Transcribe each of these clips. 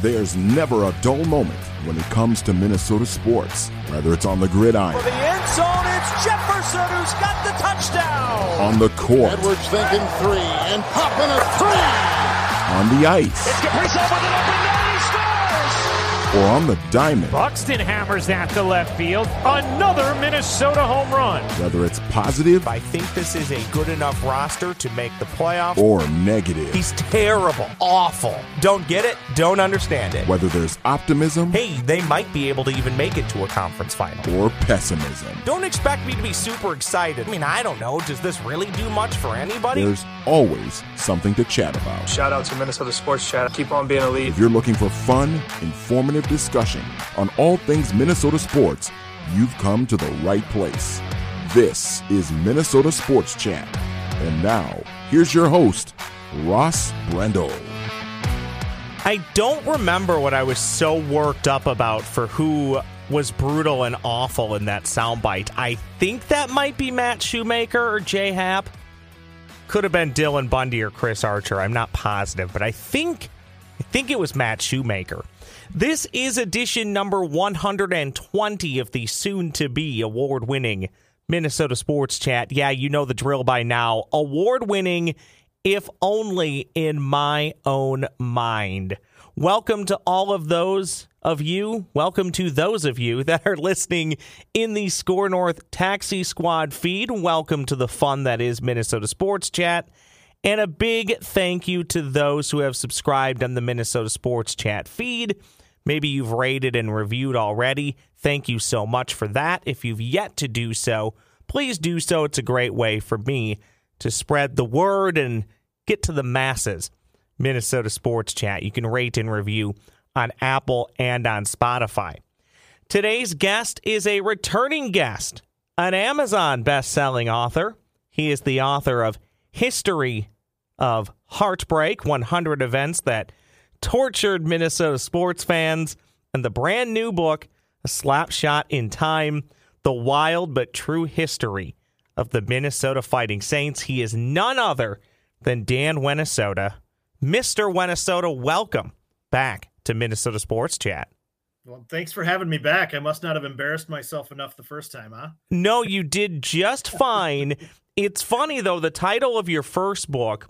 There's never a dull moment when it comes to Minnesota sports. Whether it's on the gridiron. For the end zone, it's Jefferson who's got the touchdown. On the court. Edwards thinking three and popping a three. On the ice. It's Kaprizov with an open net, he scores. Or on the diamond. Buxton hammers that to left field. Another Minnesota home run. Whether it's positive. I think this is a good enough roster to make the playoffs. Or negative. He's terrible. Awful. Don't get it. Don't understand it. Whether there's optimism. Hey, they might be able to even make it to a conference final. Or pessimism. Don't expect me to be super excited. I mean, I don't know. Does this really do much for anybody? There's always something to chat about. Shout out to Minnesota Sports Chat. Keep on being elite. If you're looking for fun, informative discussion on all things Minnesota sports, you've come to the right place. This is Minnesota Sports Chat. And now, here's your host, Ross Brendel. I don't remember what I was so worked up about for who was brutal and awful in that soundbite. I think that might be Matt Shoemaker or Jay Happ. Could have been Dylan Bundy or Chris Archer. I'm not positive, but I think it was Matt Shoemaker. This is edition number 120 of the soon-to-be award-winning Minnesota Sports Chat. Yeah, you know the drill by now. Award-winning, if only in my own mind. Welcome to all of those of you. Welcome to those of you that are listening in the Score North Taxi Squad feed. Welcome to the fun that is Minnesota Sports Chat. And a big thank you to those who have subscribed on the Minnesota Sports Chat feed. Maybe you've rated and reviewed already. Thank you so much for that. If you've yet to do so, please do so. It's a great way for me to spread the word and get to the masses. Minnesota Sports Chat. You can rate and review on Apple and on Spotify. Today's guest is a returning guest, an Amazon best-selling author. He is the author of History of Heartbreak, 100 Events That Tortured Minnesota Sports Fans, and the brand new book, A Slapshot in Time, The Wild But True History of the Minnesota Fighting Saints. He is none other than Dan Minnesota. Mr. Minnesota, welcome back to Minnesota Sports Chat. Well, thanks for having me back. I must not have embarrassed myself enough the first time, huh? No, you did just fine. It's funny, though, the title of your first book,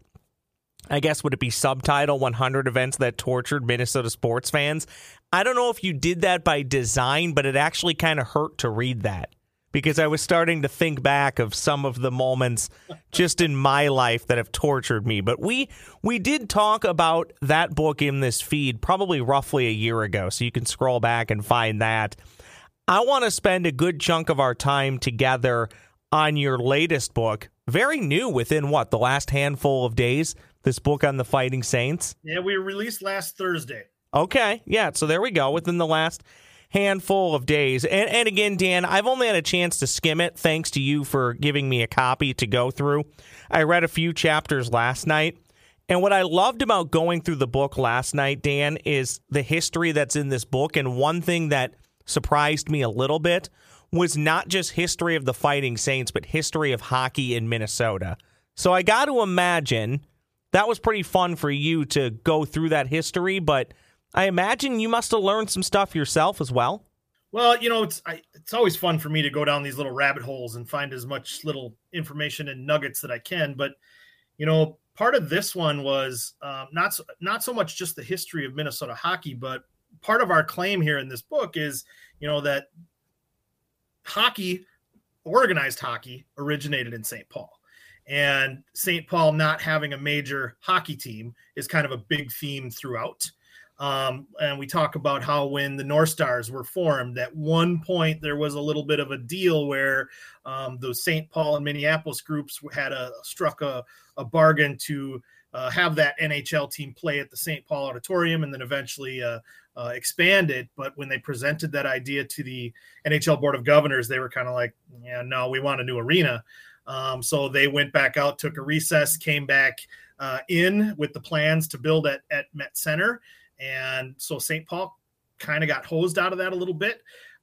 I guess, would it be subtitle 100 Events That Tortured Minnesota Sports Fans? I don't know if you did that by design, but it actually kind of hurt to read that because I was starting to think back of some of the moments just in my life that have tortured me. But we did talk about that book in this feed probably roughly a year ago, so you can scroll back and find that. I want to spend a good chunk of our time together on your latest book, very new within, the last handful of days, this book on the Fighting Saints? Yeah, we released last Thursday. Okay, yeah, so there we go, within the last handful of days. And again, Dan, I've only had a chance to skim it, thanks to you for giving me a copy to go through. I read a few chapters last night, and what I loved about going through the book last night, Dan, is the history that's in this book, and one thing that surprised me a little bit was not just history of the Fighting Saints, but history of hockey in Minnesota. So I got to imagine that was pretty fun for you to go through that history, but I imagine you must have learned some stuff yourself as well. Well, you know, it's always fun for me to go down these little rabbit holes and find as much little information and nuggets that I can. But, you know, part of this one was not so much just the history of Minnesota hockey, but part of our claim here in this book is, you know, that hockey, organized hockey, originated in St. Paul. And St. Paul not having a major hockey team is kind of a big theme throughout. And we talk about how when the North Stars were formed, at one point there was a little bit of a deal where the St. Paul and Minneapolis groups had struck a bargain to have that NHL team play at the St. Paul Auditorium and then eventually expanded. But when they presented that idea to the NHL Board of Governors, they were kind of like, yeah, no, we want a new arena. So they went back out, took a recess, came back in with the plans to build at Met Center. And so St. Paul kind of got hosed out of that a little bit.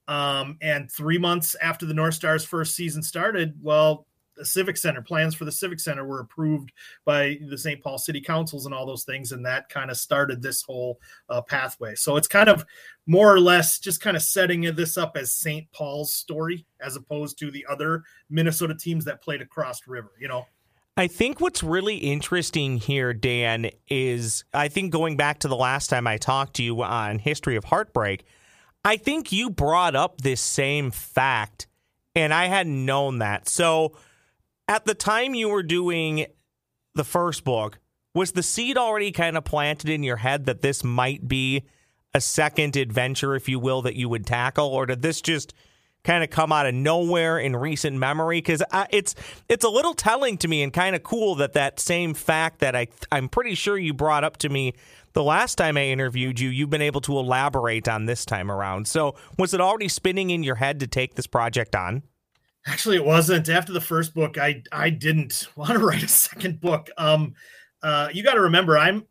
And 3 months after the North Stars' first season started, well, the Civic Center, plans for the Civic Center were approved by the St. Paul City Councils and all those things. And that kind of started this whole pathway. So it's kind of more or less just kind of setting this up as St. Paul's story, as opposed to the other Minnesota teams that played across the river, you know? I think what's really interesting here, Dan, is I think going back to the last time I talked to you on History of Heartbreak, I think you brought up this same fact, and I hadn't known that. So at the time you were doing the first book, was the seed already kind of planted in your head that this might be a second adventure, if you will, that you would tackle, or did this just kind of come out of nowhere in recent memory? Because it's a little telling to me and kind of cool that that same fact that I'm pretty sure you brought up to me the last time I interviewed you, you've been able to elaborate on this time around. So was it already spinning in your head to take this project on? Actually, it wasn't. After the first book, I didn't want to write a second book. You got to remember, I'm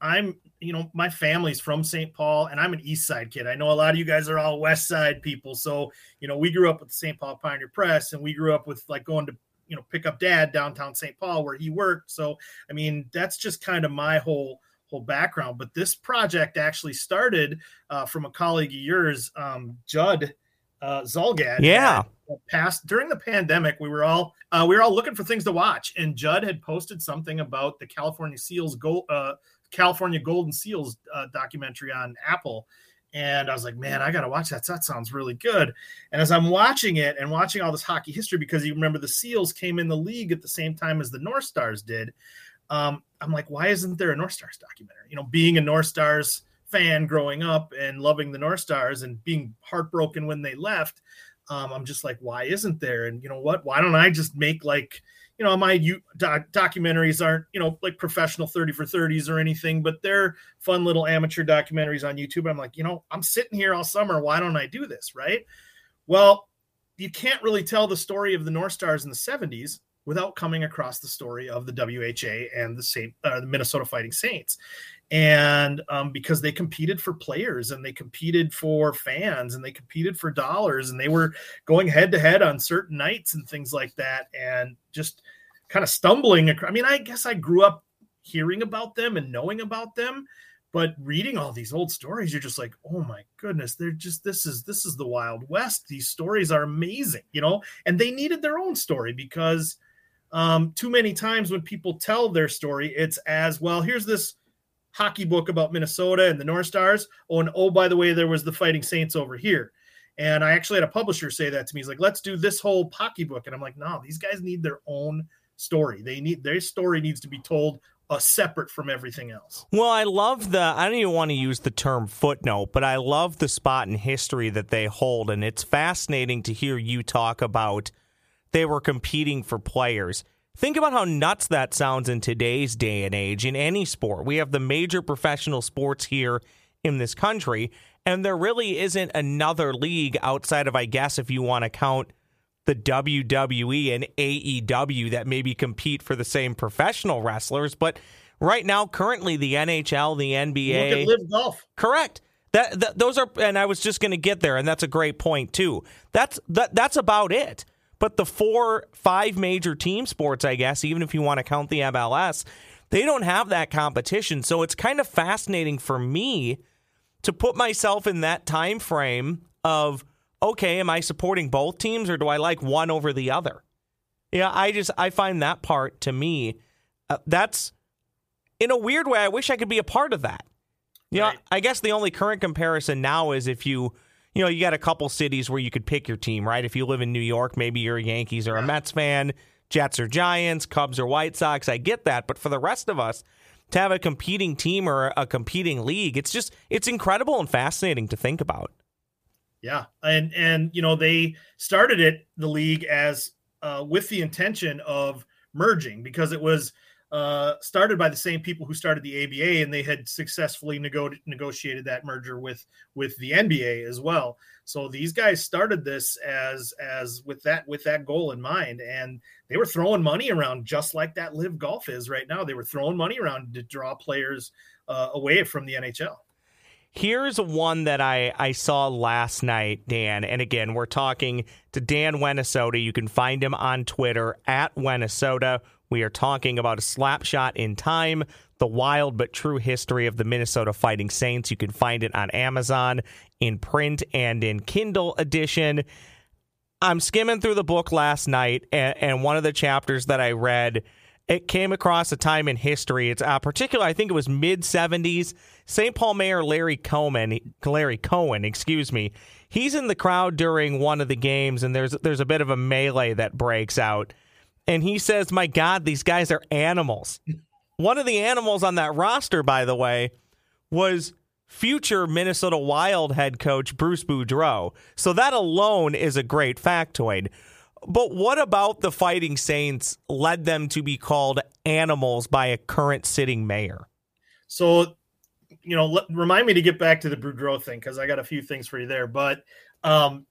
you know, my family's from St. Paul, and I'm an East Side kid. I know a lot of you guys are all West Side people. So, you know, we grew up with the St. Paul Pioneer Press, and we grew up with like going to, you know, pick up dad downtown St. Paul where he worked. So, I mean, that's just kind of my whole background. But this project actually started from a colleague of yours, Judd Zulgad. Yeah. Passed during the pandemic. We were all looking for things to watch, and Judd had posted something about the California Golden Seals documentary on Apple. And I was like, man, I got to watch that. That sounds really good. And as I'm watching it and watching all this hockey history, because you remember the Seals came in the league at the same time as the North Stars did. I'm like, why isn't there a North Stars documentary? You know, being a North Stars fan growing up and loving the North Stars and being heartbroken when they left. I'm just like, why isn't there? And you know what, why don't I just make like, you know, my documentaries aren't, you know, like professional 30 for 30s or anything, but they're fun little amateur documentaries on YouTube. And I'm like, you know, I'm sitting here all summer. Why don't I do this? Right. Well, you can't really tell the story of the North Stars in the 70s without coming across the story of the WHA and the Minnesota Fighting Saints. And because they competed for players and they competed for fans and they competed for dollars, and they were going head to head on certain nights and things like that, and just kind of stumbling. I mean, I guess I grew up hearing about them and knowing about them, but reading all these old stories, you're just like, oh my goodness, they're just, this is the Wild West. These stories are amazing, you know, and they needed their own story because too many times when people tell their story, it's as, well, here's this hockey book about Minnesota and the North Stars. Oh, and oh, by the way, there was the Fighting Saints over here. And I actually had a publisher say that to me. He's like, let's do this whole hockey book. And I'm like, no, these guys need their own story. Their story needs to be told separate from everything else. Well, I don't even want to use the term footnote, but I love the spot in history that they hold. And it's fascinating to hear you talk about they were competing for players. Think about how nuts that sounds in today's day and age in any sport. We have the major professional sports here in this country, and there really isn't another league outside of, I guess, if you want to count the WWE and AEW that maybe compete for the same professional wrestlers. But right now, currently, the NHL, the NBA. Look at Live Golf. Correct. Those are, and I was just going to get there, and that's a great point, too. That's about it. But the 4-5 major team sports, I guess, even if you want to count the MLS, they don't have that competition. So it's kind of fascinating for me to put myself in that time frame of, okay, am I supporting both teams or do I like one over the other? Yeah, I find that part to me, that's in a weird way. I wish I could be a part of that. Yeah, right. I guess the only current comparison now is if you know, you got a couple cities where you could pick your team, right? If you live in New York, maybe you're a Yankees or a Mets fan, Jets or Giants, Cubs or White Sox. I get that. But for the rest of us, to have a competing team or a competing league, it's just, it's incredible and fascinating to think about. Yeah. And you know, they started it, the league, as with the intention of merging, because it was started by the same people who started the ABA, and they had successfully negotiated that merger with the NBA as well. So these guys started this as with that goal in mind, and they were throwing money around just like that Live Golf is right now. They were throwing money around to draw players away from the NHL. Here's one that I saw last night, Dan. And again, we're talking to Dan Minnesota. You can find him on Twitter at Minnesota. We are talking about A Slap Shot in Time, the wild but true history of the Minnesota Fighting Saints. You can find it on Amazon in print and in Kindle edition. I'm skimming through the book last night, and one of the chapters that I read, it came across a time in history. It's particularly, I think it was mid-70s. St. Paul Mayor Larry Cohen, he's in the crowd during one of the games, and there's a bit of a melee that breaks out. And he says, my God, these guys are animals. One of the animals on that roster, by the way, was future Minnesota Wild head coach Bruce Boudreau. So that alone is a great factoid. But what about the Fighting Saints led them to be called animals by a current sitting mayor? So, you know, remind me to get back to the Boudreau thing, because I got a few things for you there. But the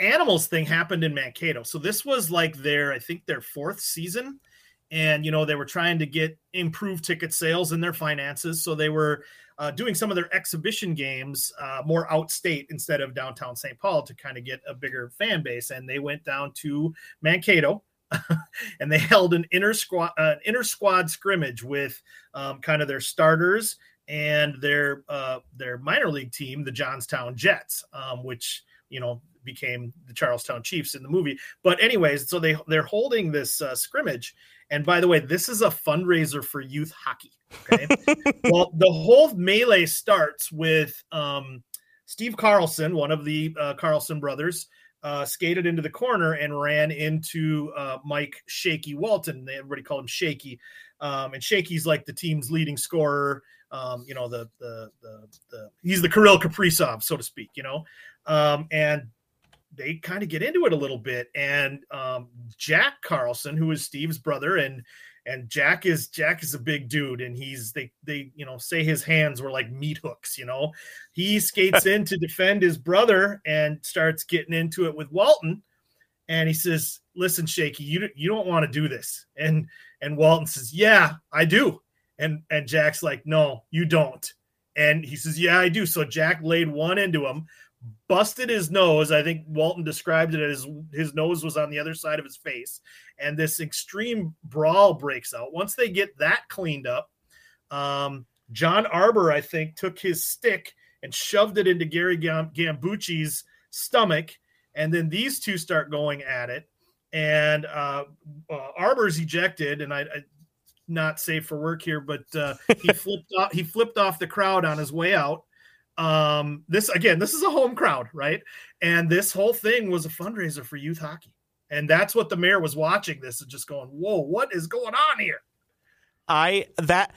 animals thing happened in Mankato. So this was like their fourth season. And, you know, they were trying to get improved ticket sales in their finances. So they were doing some of their exhibition games more outstate instead of downtown St. Paul to kind of get a bigger fan base. And they went down to Mankato and they held an inter-squad scrimmage with kind of their starters and their minor league team, the Johnstown Jets, which, you know, became the Charlestown Chiefs in the movie. But anyways, so they're holding this scrimmage. And by the way, this is a fundraiser for youth hockey. Okay. Well, the whole melee starts with Steve Carlson, one of the Carlson brothers, skated into the corner and ran into Mike Shaky Walton. Everybody called him Shaky. And Shaky's like the team's leading scorer. You know, he's the Kirill Kaprizov, so to speak, you know. And they kind of get into it a little bit. And Jack Carlson, who is Steve's brother, and Jack is a big dude, and they say his hands were like meat hooks, you know. He skates in to defend his brother and starts getting into it with Walton. And he says, listen, Shaky, you don't want to do this. And Walton says, yeah, I do. And Jack's like, no, you don't. And he says, yeah, I do. So Jack laid one into him, busted his nose. I think Walton described it as his nose was on the other side of his face. And this extreme brawl breaks out. Once they get that cleaned up, John Arbor, I think, took his stick and shoved it into Gary Gambucci's stomach. And then these two start going at it. And Arbor's ejected. And I not safe for work here, but he flipped off the crowd on his way out. This is a home crowd, right? And this whole thing was a fundraiser for youth hockey. And that's what the mayor was watching this and just going, whoa, what is going on here? That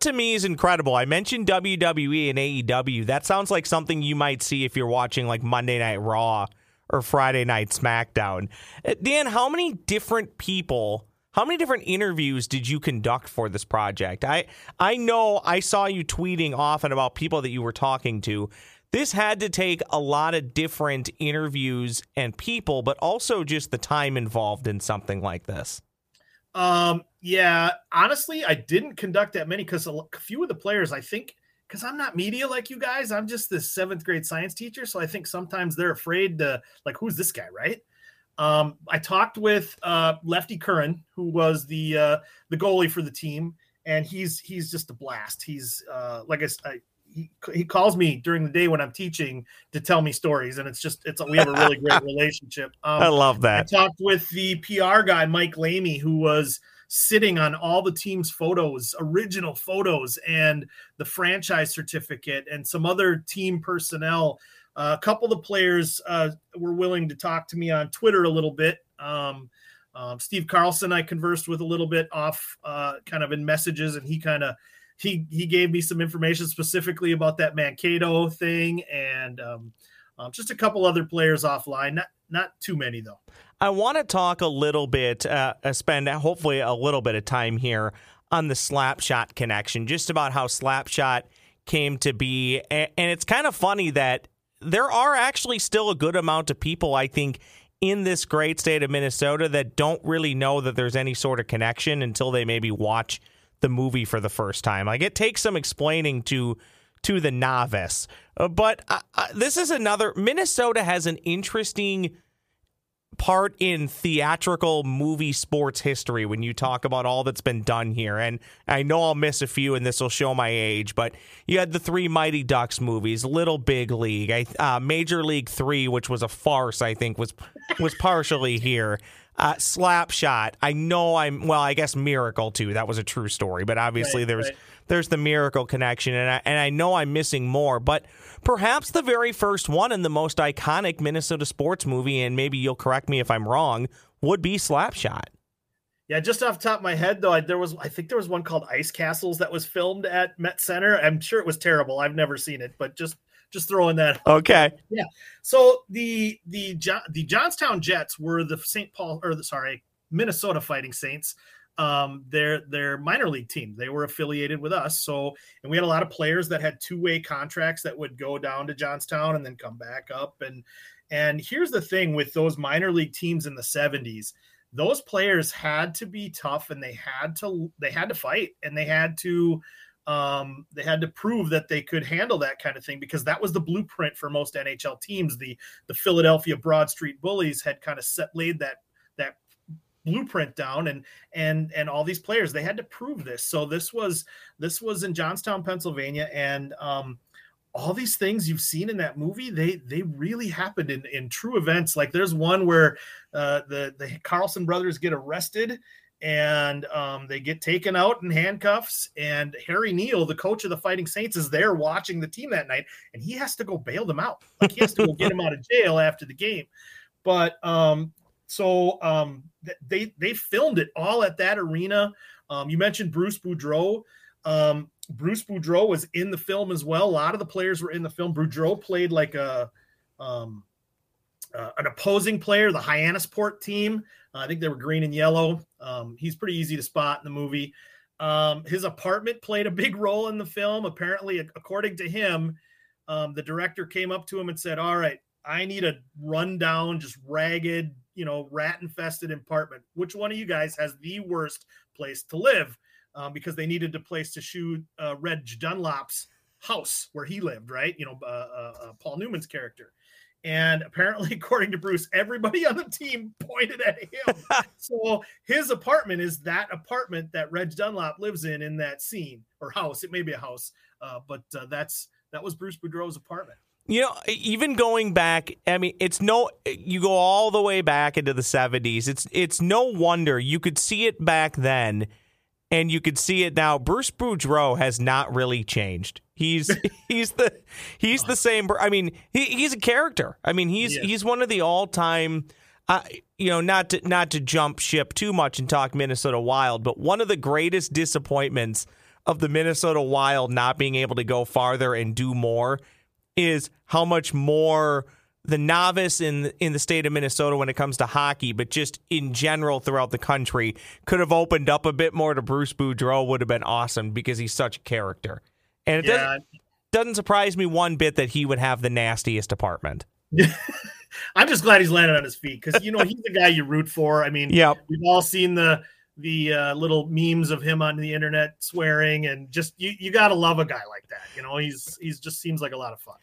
to me is incredible. I mentioned WWE and AEW. That sounds like something you might see if you're watching like Monday Night Raw or Friday Night SmackDown. Dan, how many different interviews did you conduct for this project? I know I saw you tweeting often about people that you were talking to. This had to take a lot of different interviews and people, but also just the time involved in something like this. Yeah, honestly, I didn't conduct that many because a few of the players, I think, because I'm not media like you guys, I'm just this 7th grade science teacher. So I think sometimes they're afraid to, like, who's this guy, right? I talked with Lefty Curran, who was the goalie for the team, and he's just a blast. He's he calls me during the day when I'm teaching to tell me stories, and we have a really great relationship. I love that. I talked with the PR guy Mike Lamy, who was sitting on all the team's photos, original photos, and the franchise certificate, and some other team personnel. A couple of the players were willing to talk to me on Twitter a little bit. Steve Carlson, I conversed with a little bit off kind of in messages, and he gave me some information specifically about that Mankato thing, and just a couple other players offline. Not too many, though. I want to talk a little bit, spend hopefully a little bit of time here on the Slapshot connection, just about how Slapshot came to be. And it's kind of funny that there are actually still a good amount of people, I think, in this great state of Minnesota that don't really know that there's any sort of connection until they maybe watch the movie for the first time. Like, it takes some explaining to to the novice. But this is another, Minnesota has an interesting part in theatrical movie sports history when you talk about all that's been done here. And I know I'll miss a few, and this will show my age, but you had the three Mighty Ducks movies, Little Big League, Major League 3, which was a farce, I think, was partially here. Slap Shot. I guess Miracle too. That was a true story, but obviously there's the Miracle connection, and I know I'm missing more, but perhaps the very first one and the most iconic Minnesota sports movie, and maybe you'll correct me if I'm wrong, would be Slap Shot. Yeah, just off the top of my head though, I think there was one called Ice Castles that was filmed at Met Center. I'm sure it was terrible. I've never seen it, but just throwing that out. Okay. Yeah. So the Johnstown Jets were the Minnesota Fighting Saints. Their minor league team. They were affiliated with us. And we had a lot of players that had two-way contracts that would go down to Johnstown and then come back up. And here's the thing with those minor league teams in the 70s, those players had to be tough, and they had to fight, and they had to prove that they could handle that kind of thing, because that was the blueprint for most NHL teams. The Philadelphia Broad Street Bullies had kind of laid that blueprint down, and all these players, they had to prove this. So this was in Johnstown, Pennsylvania, and all these things you've seen in that movie, they really happened in true events. Like there's one where the Carlson brothers get arrested, and they get taken out in handcuffs, and Harry Neal, the coach of the Fighting Saints, is there watching the team that night, and he has to go bail them out. Like he has to go get him out of jail after the game. But they filmed it all at that arena. You mentioned Bruce Boudreau. Bruce Boudreau was in the film as well. A lot of the players were in the film. Boudreau played like an opposing player, the Hyannisport team. I think they were green and yellow. He's pretty easy to spot in the movie. His apartment played a big role in the film. Apparently, according to him, the director came up to him and said, "All right, I need a rundown, just ragged, rat-infested apartment. Which one of you guys has the worst place to live?" Because they needed a place to shoot Red Dunlop's house where he lived, right? Paul Newman's character. And apparently, according to Bruce, everybody on the team pointed at him. So his apartment is that apartment that Reg Dunlop lives in that scene, or house. It may be a house, but that was Bruce Boudreau's apartment. Even going back, I mean, you go all the way back into the 70s. It's no wonder you could see it back then, and you could see it now. Bruce Boudreau has not really changed. He's the same. I mean, he's a character. I mean, he's one of the all time. Not to jump ship too much and talk Minnesota Wild, but one of the greatest disappointments of the Minnesota Wild not being able to go farther and do more is how much more the novice in the state of Minnesota when it comes to hockey, but just in general throughout the country, could have opened up a bit more to Bruce Boudreau. Would have been awesome, because he's such a character. And it doesn't surprise me one bit that he would have the nastiest apartment. I'm just glad he's landed on his feet, because, he's the guy you root for. I mean, We've all seen the little memes of him on the internet swearing, and just you got to love a guy like that. He's just seems like a lot of fun.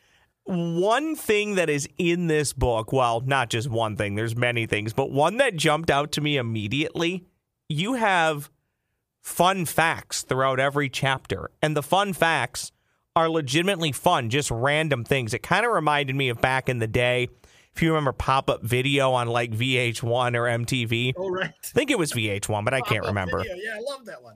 One thing that is in this book, well, not just one thing, there's many things, but one that jumped out to me immediately, you have fun facts throughout every chapter, and the fun facts are legitimately fun, just random things. It kind of reminded me of back in the day, if you remember pop-up video on like VH1 or MTV. Oh, right. I think it was VH1, but I can't remember. Video. Yeah, I love that one.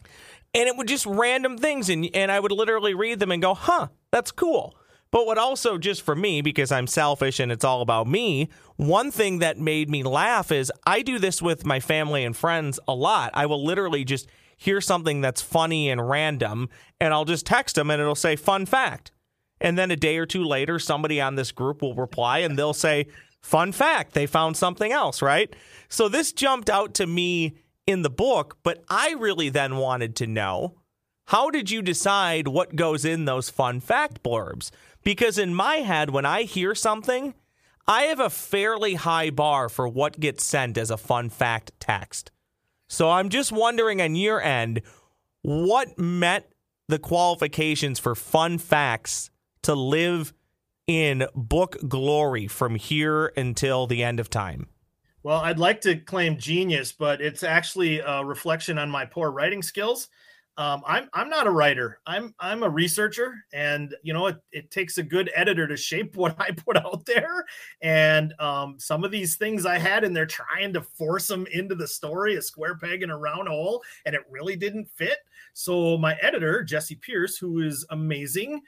And it would just random things, and I would literally read them and go, huh, that's cool. But what also, just for me, because I'm selfish and it's all about me, one thing that made me laugh is I do this with my family and friends a lot. I will literally just hear something that's funny and random, and I'll just text them, and it'll say, fun fact. And then a day or two later, somebody on this group will reply, and they'll say, fun fact, they found something else, right? So this jumped out to me in the book, but I really then wanted to know, how did you decide what goes in those fun fact blurbs? Because in my head, when I hear something, I have a fairly high bar for what gets sent as a fun fact text. So I'm just wondering on your end, what met the qualifications for fun facts to live in book glory from here until the end of time? Well, I'd like to claim genius, but it's actually a reflection on my poor writing skills. I'm not a writer. I'm a researcher, and you know, it takes a good editor to shape what I put out there. And some of these things I had in there, trying to force them into the story, a square peg in a round hole, and it really didn't fit. So my editor, Jesse Pierce, who is amazing,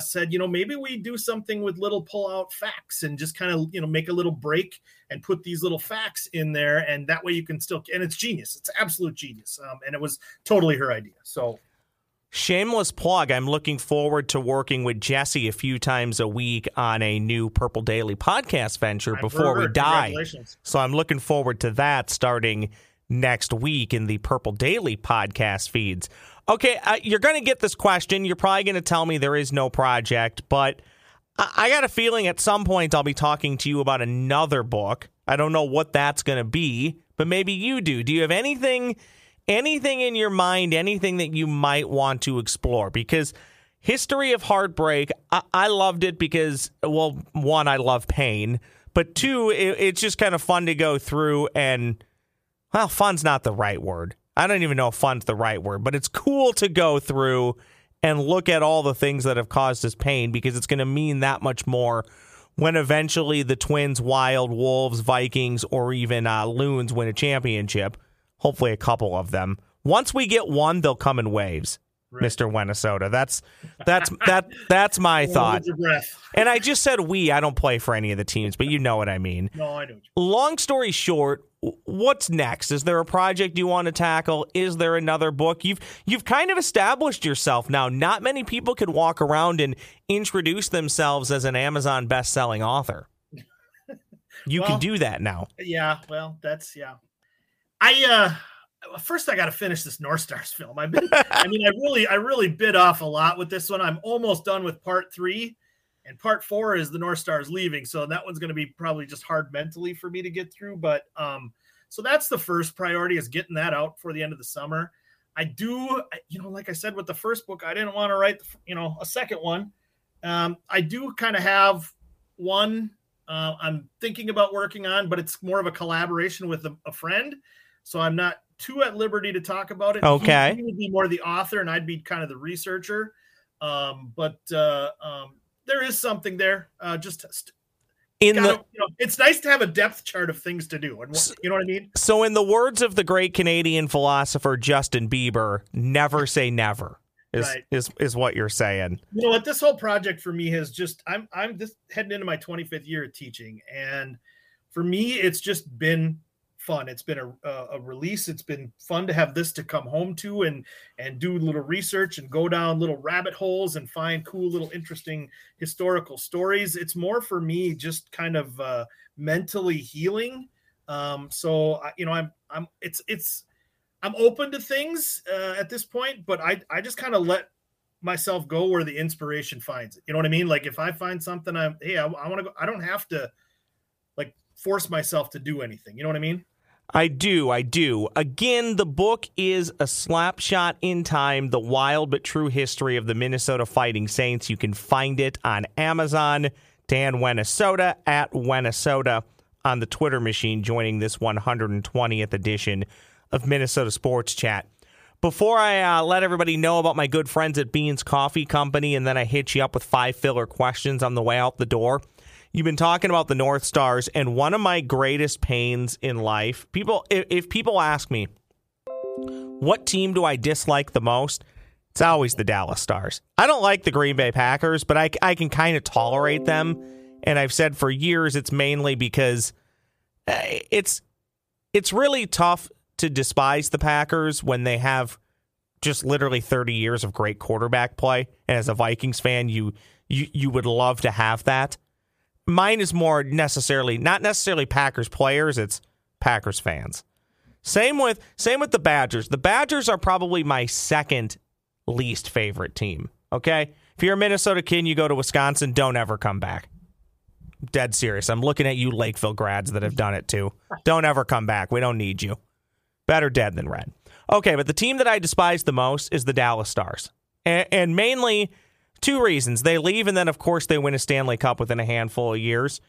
said, you know, maybe we do something with little pull out facts and just kind of, you know, make a little break and put these little facts in there. And that way you can still, and it's genius. It's absolute genius. And it was totally her idea. So shameless plug. I'm looking forward to working with Jesse a few times a week on a new Purple Daily podcast venture before we die. So I'm looking forward to that starting next week in the Purple Daily podcast feeds. Okay, you're going to get this question. You're probably going to tell me there is no project, but I got a feeling at some point I'll be talking to you about another book. I don't know what that's going to be, but maybe you do. Do you have anything in your mind, anything that you might want to explore? Because History of Heartbreak, I loved it because, well, one, I love pain, but two, it's just kind of fun to go through and, well, fun's not the right word. I don't even know if fun's the right word, but it's cool to go through and look at all the things that have caused us pain, because it's going to mean that much more when eventually the Twins, Wild, Wolves, Vikings, or even Loons win a championship, hopefully a couple of them. Once we get one, they'll come in waves, right, Mr. Minnesota. That's my thought. And I just said we. I don't play for any of the teams, but you know what I mean. No, I don't. Long story short, what's next? Is there a project you want to tackle? Is there another book? You've kind of established yourself now. Not many people could walk around and introduce themselves as an Amazon best-selling author. You can do that now. Yeah, well, that's, yeah. First, I got to finish this North Stars film. I really bit off a lot with this one. I'm almost done with part 3, and part 4 is the North Stars leaving. So that one's going to be probably just hard mentally for me to get through. But so that's the first priority, is getting that out for the end of the summer. I do, you know, like I said, with the first book, I didn't want to write, you know, a second one. I do kind of have one I'm thinking about working on, but it's more of a collaboration with a friend. So I'm not too at liberty to talk about it. Okay. He would be more the author and I'd be kind of the researcher. There is something there. It's nice to have a depth chart of things to do. And, you know what I mean? So in the words of the great Canadian philosopher Justin Bieber, never say never is what you're saying. You know what? This whole project for me has just, I'm just heading into my 25th year of teaching, and for me, it's just been fun. It's been a release. It's been fun to have this to come home to and do little research and go down little rabbit holes and find cool little interesting historical stories. It's more for me just kind of mentally healing. I'm open to things at this point, but I just kind of let myself go where the inspiration finds it. You know what I mean? Like if I find something, I want to go. I don't have to like force myself to do anything. You know what I mean? I do. Again, the book is A Slapshot in Time, The Wild But True History of the Minnesota Fighting Saints. You can find it on Amazon. Dan Minnesota at Winnesota on the Twitter machine, joining this 120th edition of Minnesota Sports Chat. Before I let everybody know about my good friends at Beans Coffee Company, and then I hit you up with 5 filler questions on the way out the door, you've been talking about the North Stars, and one of my greatest pains in life, people, if people ask me, what team do I dislike the most? It's always the Dallas Stars. I don't like the Green Bay Packers, but I can kind of tolerate them. And I've said for years, it's mainly because it's really tough to despise the Packers when they have just literally 30 years of great quarterback play. And as a Vikings fan, you would love to have that. Mine is more not necessarily Packers players, it's Packers fans. Same with the Badgers. The Badgers are probably my second least favorite team, okay? If you're a Minnesota kid, you go to Wisconsin, don't ever come back. Dead serious. I'm looking at you Lakeville grads that have done it too. Don't ever come back. We don't need you. Better dead than red. Okay, but the team that I despise the most is the Dallas Stars. And mainly two reasons. They leave, and then, of course, they win a Stanley Cup within a handful of years.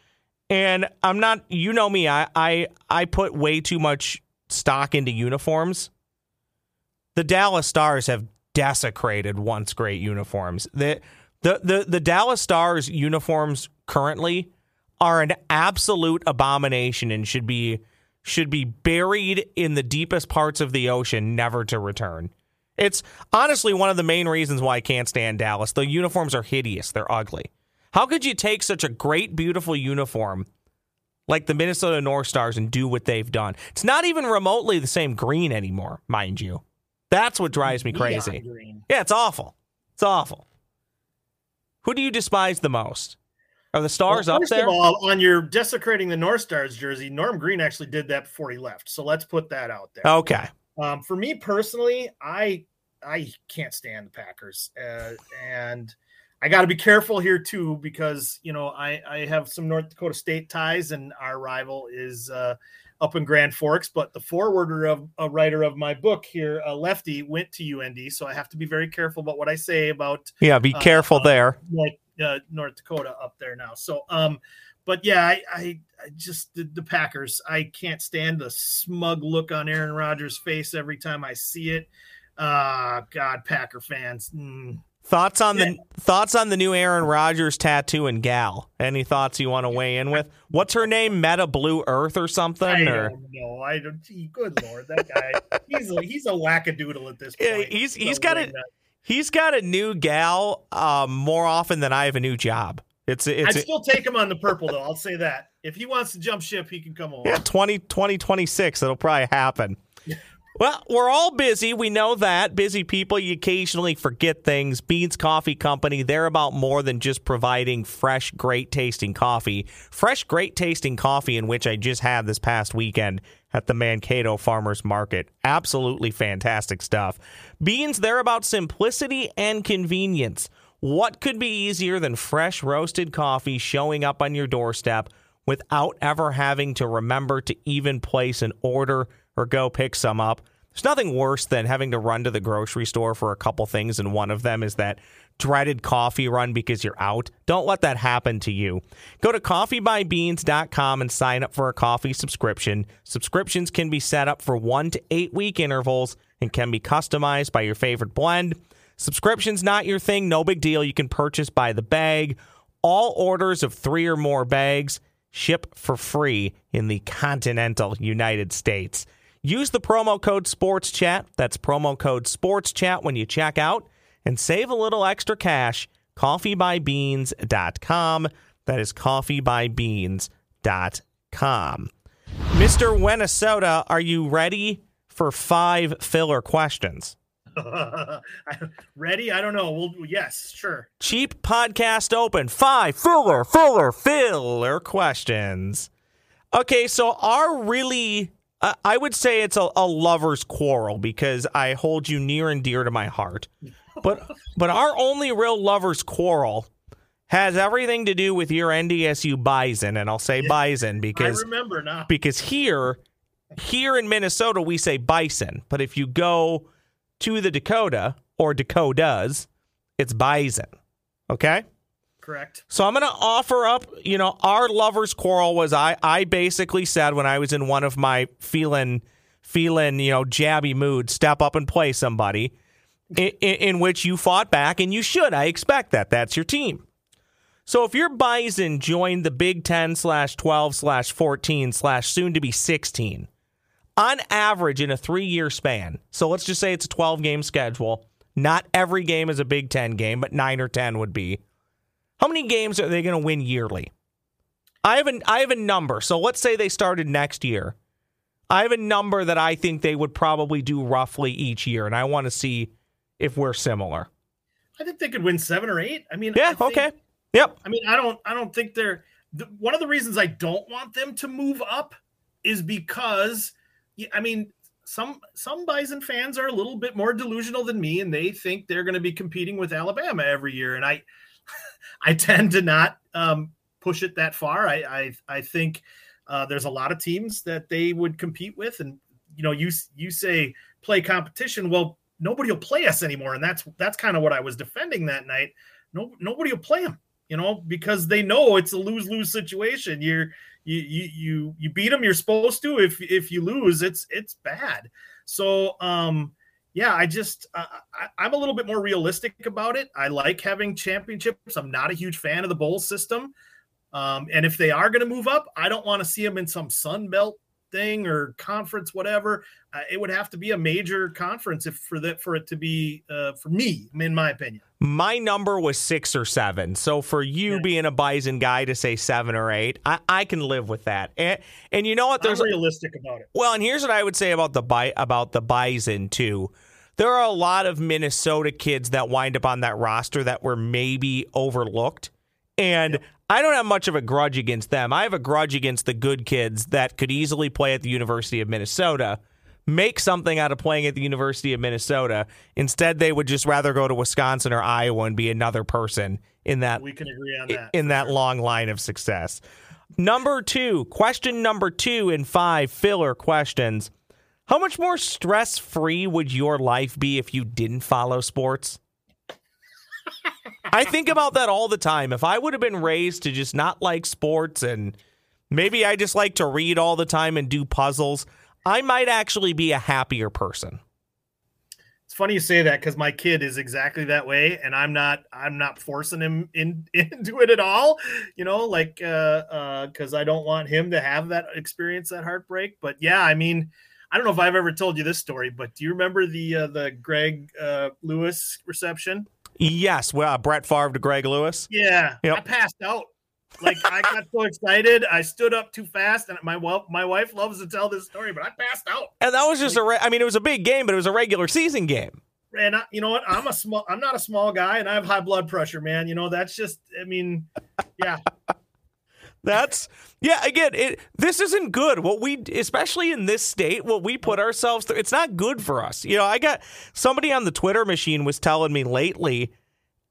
And I'm not, you know me, I put way too much stock into uniforms. The Dallas Stars have desecrated once great uniforms. The Dallas Stars uniforms currently are an absolute abomination and should be buried in the deepest parts of the ocean, never to return. It's honestly one of the main reasons why I can't stand Dallas. The uniforms are hideous. They're ugly. How could you take such a great, beautiful uniform like the Minnesota North Stars and do what they've done? It's not even remotely the same green anymore, mind you. That's what drives me crazy. Yeah, it's awful. It's awful. Who do you despise the most? Are the Stars up there? First of all, on your desecrating the North Stars jersey, Norm Green actually did that before he left. So let's put that out there. Okay. For me personally, I can't stand the Packers. And I got to be careful here too, because, you know, I have some North Dakota State ties, and our rival is up in Grand Forks. But the forwarder of a writer of my book here, Lefty, went to UND. So I have to be very careful about what I say about. Yeah, be careful there. Like, North Dakota up there now. So, but yeah, I just the Packers. I can't stand the smug look on Aaron Rodgers' face every time I see it. God, Packer fans. Thoughts on the new Aaron Rodgers tattoo and gal? Any thoughts you want to weigh in with? What's her name? Meta Blue Earth or something? I don't know. I don't. Good Lord, that guy. he's a wackadoodle at this point. Yeah, he's got it. He's got a new gal more often than I have a new job. I'd still take him on the purple, though. I'll say that. If he wants to jump ship, he can come over. Yeah, 2026, it'll probably happen. Well, we're all busy. We know that. Busy people, you occasionally forget things. Beans Coffee Company, they're about more than just providing fresh, great-tasting coffee. Fresh, great-tasting coffee in which I just had this past weekend at the Mankato Farmers Market. Absolutely fantastic stuff. Beans, they're about simplicity and convenience. What could be easier than fresh roasted coffee showing up on your doorstep without ever having to remember to even place an order or go pick some up? There's nothing worse than having to run to the grocery store for a couple things, and one of them is that dreaded coffee run because you're out. Don't let that happen to you. Go to coffeebybeans.com and sign up for a coffee subscription. Subscriptions can be set up for 1 to 8 week intervals and can be customized by your favorite blend. Subscription's not your thing, no big deal. You can purchase by the bag. All orders of 3 or more bags ship for free in the continental United States. Use the promo code SPORTSCHAT, that's promo code SPORTSCHAT when you check out, and save a little extra cash. Coffeebybeans.com. That is coffeebybeans.com. Mr. Minnesota, are you ready for 5 filler questions? Ready? I don't know. Yes, sure. Cheap podcast open. 5 filler questions. Okay, so I would say it's a lover's quarrel because I hold you near and dear to my heart. But our only real lover's quarrel has everything to do with your NDSU Bison, and I'll say Bison because I remember now. Because here in Minnesota we say Bison, but if you go to the Dakota or Dakotas, it's Bison. Okay? Correct. So I'm going to offer up, you know, our lover's quarrel was I basically said when I was in one of my feeling, you know, jabby mood, step up and play somebody, in which you fought back, and you should. I expect that. That's your team. So if your Bison joined the Big 10/12/14/ soon to be 16, on average in a 3-year span, so let's just say it's a 12-game schedule. Not every game is a Big 10 game, but 9 or 10 would be. How many games are they going to win yearly? I have a number. So let's say they started next year. I have a number that I think they would probably do roughly each year, and I want to see if we're similar. I think they could win 7 or 8. I mean, yeah, okay, yep. I mean, I don't think they're one of the reasons I don't want them to move up is because, I mean, some Bison fans are a little bit more delusional than me, and they think they're going to be competing with Alabama every year, and I tend to not push it that far. I think there's a lot of teams that they would compete with, and you know, you say play competition. Well, nobody will play us anymore. And that's kind of what I was defending that night. Nobody will play them, you know, because they know it's a lose-lose situation. You beat them, you're supposed to. If you lose, it's bad. So, yeah, I just I'm a little bit more realistic about it. I like having championships. I'm not a huge fan of the bowl system. And if they are going to move up, I don't want to see them in some Sun Belt thing or conference, whatever. It would have to be a major conference for it to be for me, in my opinion. My number was 6 or 7. So for you being a Bison guy to say 7 or 8, I can live with that. And you know what? There's I'm realistic about it. Well, and here's what I would say about the Bison too. There are a lot of Minnesota kids that wind up on that roster that were maybe overlooked. And I don't have much of a grudge against them. I have a grudge against the good kids that could easily play at the University of Minnesota, make something out of playing at the University of Minnesota. Instead, they would just rather go to Wisconsin or Iowa and be another person in that. We can agree on that. In that long line of success. Question number two in 5 filler questions. How much more stress-free would your life be if you didn't follow sports? I think about that all the time. If I would have been raised to just not like sports and maybe I just like to read all the time and do puzzles, I might actually be a happier person. It's funny you say that because my kid is exactly that way, and I'm not forcing him into it at all. You know, like because I don't want him to have that experience, that heartbreak. But yeah, I mean, I don't know if I've ever told you this story, but do you remember the Greg Lewis reception? Yes, well, Brett Favre to Greg Lewis. Yeah, yep. I passed out. Like, I got so excited, I stood up too fast, and my wife loves to tell this story, but I passed out. And that was just it was a big game, but it was a regular season game. And you know what? I'm not a small guy, and I have high blood pressure, man. You know, that's just, I mean, yeah. Again, this isn't good. What we, especially in this state, what we put ourselves through, it's not good for us. You know, I got somebody on the Twitter machine was telling me lately,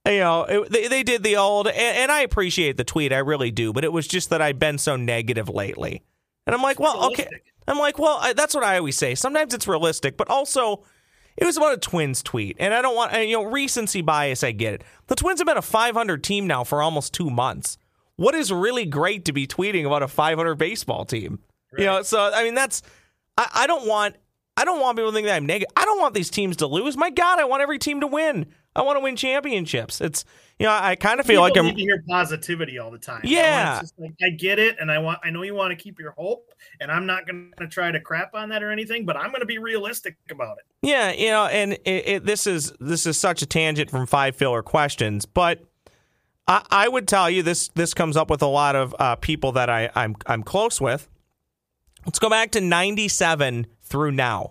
you know, they did the old, and I appreciate the tweet, I really do, but it was just that I've been so negative lately. And I'm like, well, okay. I'm like, well, that's what I always say. Sometimes it's realistic, but also it was about a Twins tweet. And I don't want, you know, recency bias, I get it. The Twins have been a 500 team now for almost 2 months. What is really great to be tweeting about a 500 baseball team? Right. You know, so, I mean, that's, I don't want people to think that I'm negative. I don't want these teams to lose. My God, I want every team to win. I want to win championships. It's, you know, I kind of feel like I'm. You need to hear positivity all the time. Yeah. It's just like, I get it. And I know you want to keep your hope, and I'm not going to try to crap on that or anything, but I'm going to be realistic about it. Yeah. You know, and this is such a tangent from 5 filler questions, but I would tell you this comes up with a lot of people that I'm close with. Let's go back to 97 through now.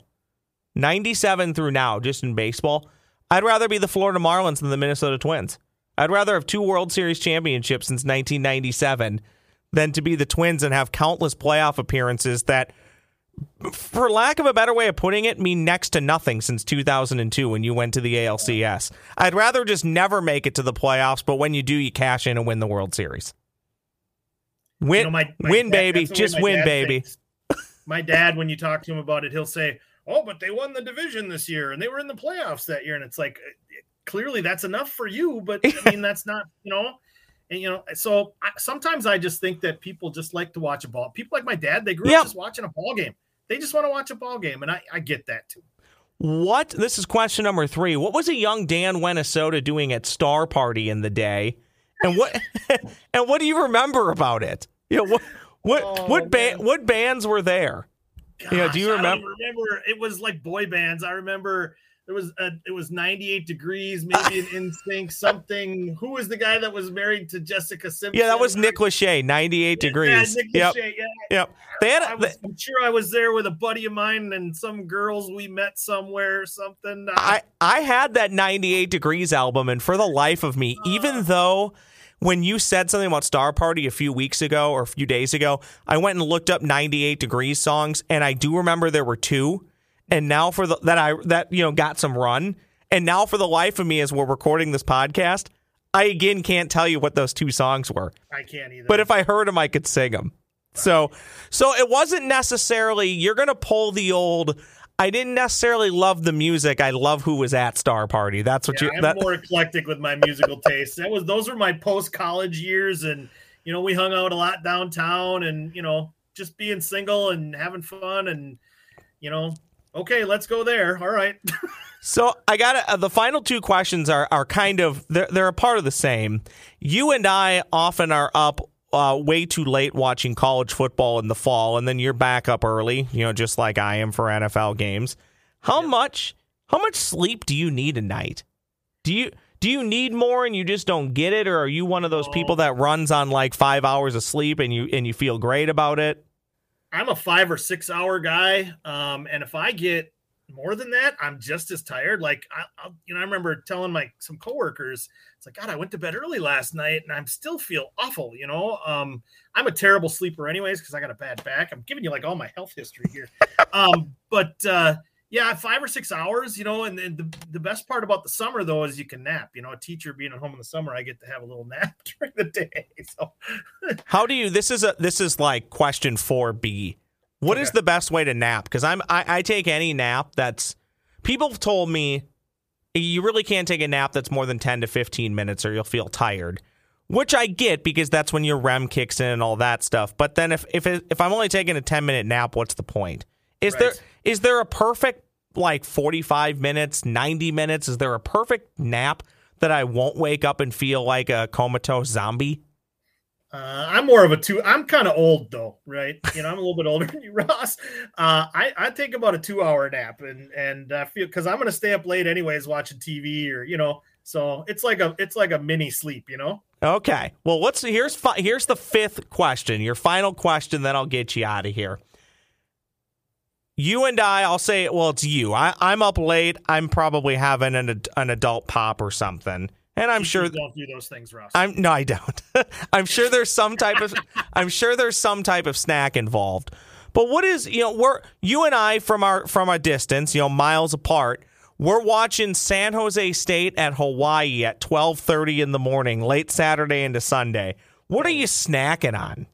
97 through now, just in baseball. I'd rather be the Florida Marlins than the Minnesota Twins. I'd rather have 2 World Series championships since 1997 than to be the Twins and have countless playoff appearances that, for lack of a better way of putting it, mean next to nothing since 2002 when you went to the ALCS. I'd rather just never make it to the playoffs, but when you do, you cash in and win the World Series. Win, you know, win, baby. Just win, baby. Thinks. My dad, when you talk to him about it, he'll say, oh, but they won the division this year, and they were in the playoffs that year. And it's like, clearly that's enough for you, but I mean, that's not, you know. And, you know, so sometimes I just think that people just like to watch a ball. People like my dad, they grew up just watching a ball game. They just want to watch a ball game, and I get that too. This is question number 3. What was a young Dan Minnesota doing at Star Party in the day, and what and what do you remember about it? You know, what bands were there? Gosh, you know, do you remember? I don't remember. It was like boy bands. I remember it was 98 Degrees, maybe an Instinct, something. Who was the guy that was married to Jessica Simpson? Yeah, that was Nick Lachey, 98 Degrees. Nick Lachey, Yep. I'm sure I was there with a buddy of mine and some girls we met somewhere or something. I had that 98 Degrees album, and for the life of me, even though when you said something about Star Party a few days ago, I went and looked up 98 Degrees songs, and I do remember there were 2. And now got some run. And now for the life of me, as we're recording this podcast, I again can't tell you what those 2 songs were. I can't either. But if I heard them, I could sing them. Right. So it wasn't necessarily, you're going to pull the old, I didn't necessarily love the music. I love who was at Star Party. That's what I'm more eclectic with my musical tastes. Those were my post-college years, and we hung out a lot downtown, and just being single and having fun, and okay, let's go there. All right. So I got the final two questions are kind of they're a part of the same. You and I often are up way too late watching college football in the fall, and then you're back up early, just like I am for NFL games. How much sleep do you need a night? Do you need more and you just don't get it, or are you one of those people that runs on like 5 hours of sleep and you feel great about it? I'm a 5 or 6 hour guy, and if I get more than that, I'm just as tired. Like I remember telling some coworkers, it's like, God, I went to bed early last night, and I'm still feel awful. I'm a terrible sleeper, anyways, because I got a bad back. I'm giving you all my health history here, but 5 or 6 hours. And then the best part about the summer though is you can nap. A teacher being at home in the summer, I get to have a little nap during the day. So, how do you? This is like question 4B. What is the best way to nap? Because I take any nap that's – people have told me you really can't take a nap that's more than 10 to 15 minutes or you'll feel tired, which I get because that's when your REM kicks in and all that stuff. But then if I'm only taking a 10-minute nap, what's the point? Is there a perfect 45 minutes, 90 minutes? Is there a perfect nap that I won't wake up and feel like a comatose zombie? I'm more of a two. I'm kind of old though, right? I'm a little bit older than you, Ross. I take about a 2 hour nap, and I feel because I'm going to stay up late anyways, watching TV or So it's like a mini sleep, Okay. Well, here's the fifth question, your final question. Then I'll get you out of here. You and I, I'll say, well, it's you. I'm up late. I'm probably having an adult pop or something. And I'm sure don't do those things, Ross. I don't. I'm sure there's some type of snack involved. But what is we're you and I from a distance, miles apart. We're watching San Jose State at Hawaii at 12:30 in the morning, late Saturday into Sunday. What are you snacking on?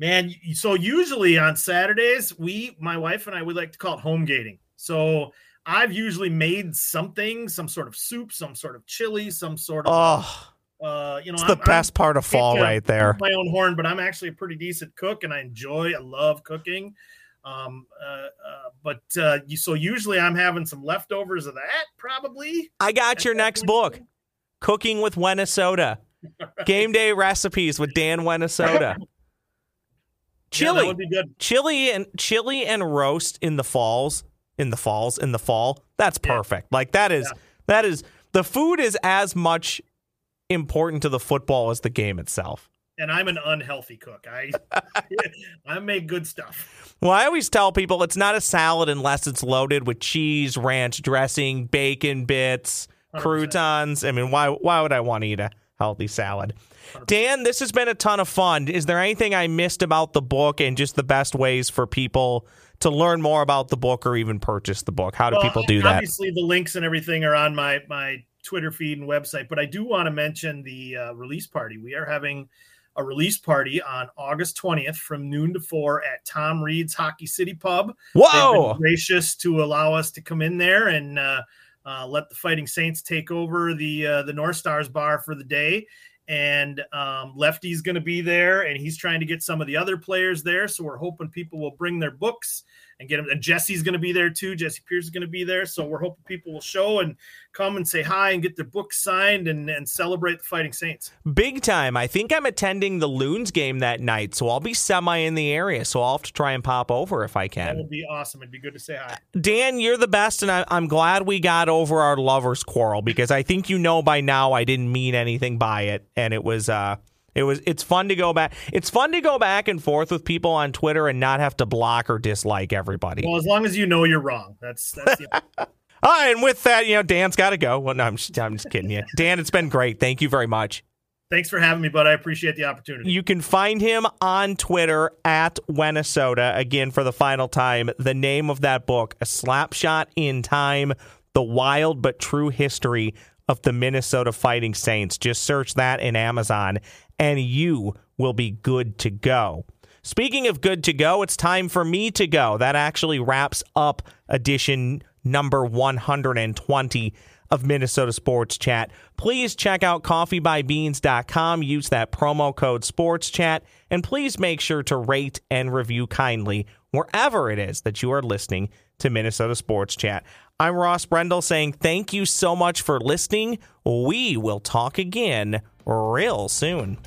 Man, so usually on Saturdays, my wife and I, we like to call it home gating. So I've usually made something, some sort of soup, some sort of chili, some sort of, it's the best part of fall right there. My own horn, but I'm actually a pretty decent cook and I love cooking. So usually I'm having some leftovers of that probably. I got your next book, Cooking with Minnesota, Game Day Recipes with Dan Minnesota. Chili, that would be good. Chili and roast in the falls. In the fall, that's perfect. Like that is the food is as much important to the football as the game itself. And I'm an unhealthy cook. I make good stuff. Well, I always tell people it's not a salad unless it's loaded with cheese, ranch dressing, bacon bits, 100%. Croutons. I mean, why would I want to eat a healthy salad? 100%. Dan, this has been a ton of fun. Is there anything I missed about the book and just the best ways for people to learn more about the book or even purchase the book? How do people do that? Obviously, the links and everything are on my Twitter feed and website, but I do want to mention the release party. We are having a release party on August 20th from noon to 4 at Tom Reed's Hockey City Pub. Whoa! They've been gracious to allow us to come in there and let the Fighting Saints take over the North Stars bar for the day. And Lefty's going to be there, and he's trying to get some of the other players there. So we're hoping people will bring their books and get them. And Jesse's going to be there too. Jesse Pierce is going to be there. So we're hoping people will show and come and say hi and get their books signed and celebrate the Fighting Saints. Big time. I think I'm attending the Loons game that night, so I'll be semi in the area. So I'll have to try and pop over if I can. That would be awesome. It'd be good to say hi. Dan, you're the best, and I'm glad we got over our lovers quarrel because I think by now I didn't mean anything by it. And it's fun to go back. It's fun to go back and forth with people on Twitter and not have to block or dislike everybody. Well, as long as you're wrong. That's the all right. And with that, Dan's got to go. Well, no, I'm just kidding you. Dan, it's been great. Thank you very much. Thanks for having me, bud. I appreciate the opportunity. You can find him on Twitter at Minnesota. Again, for the final time, the name of that book, A Slapshot in Time, The Wild But True History of the Minnesota Fighting Saints. Just search that in Amazon and you will be good to go. Speaking of good to go, it's time for me to go. That actually wraps up edition number 120 of Minnesota Sports Chat. Please check out coffeebybeans.com. Use that promo code SPORTSCHAT. And please make sure to rate and review kindly wherever it is that you are listening to Minnesota Sports Chat. I'm Ross Brendel saying thank you so much for listening. We will talk again real soon.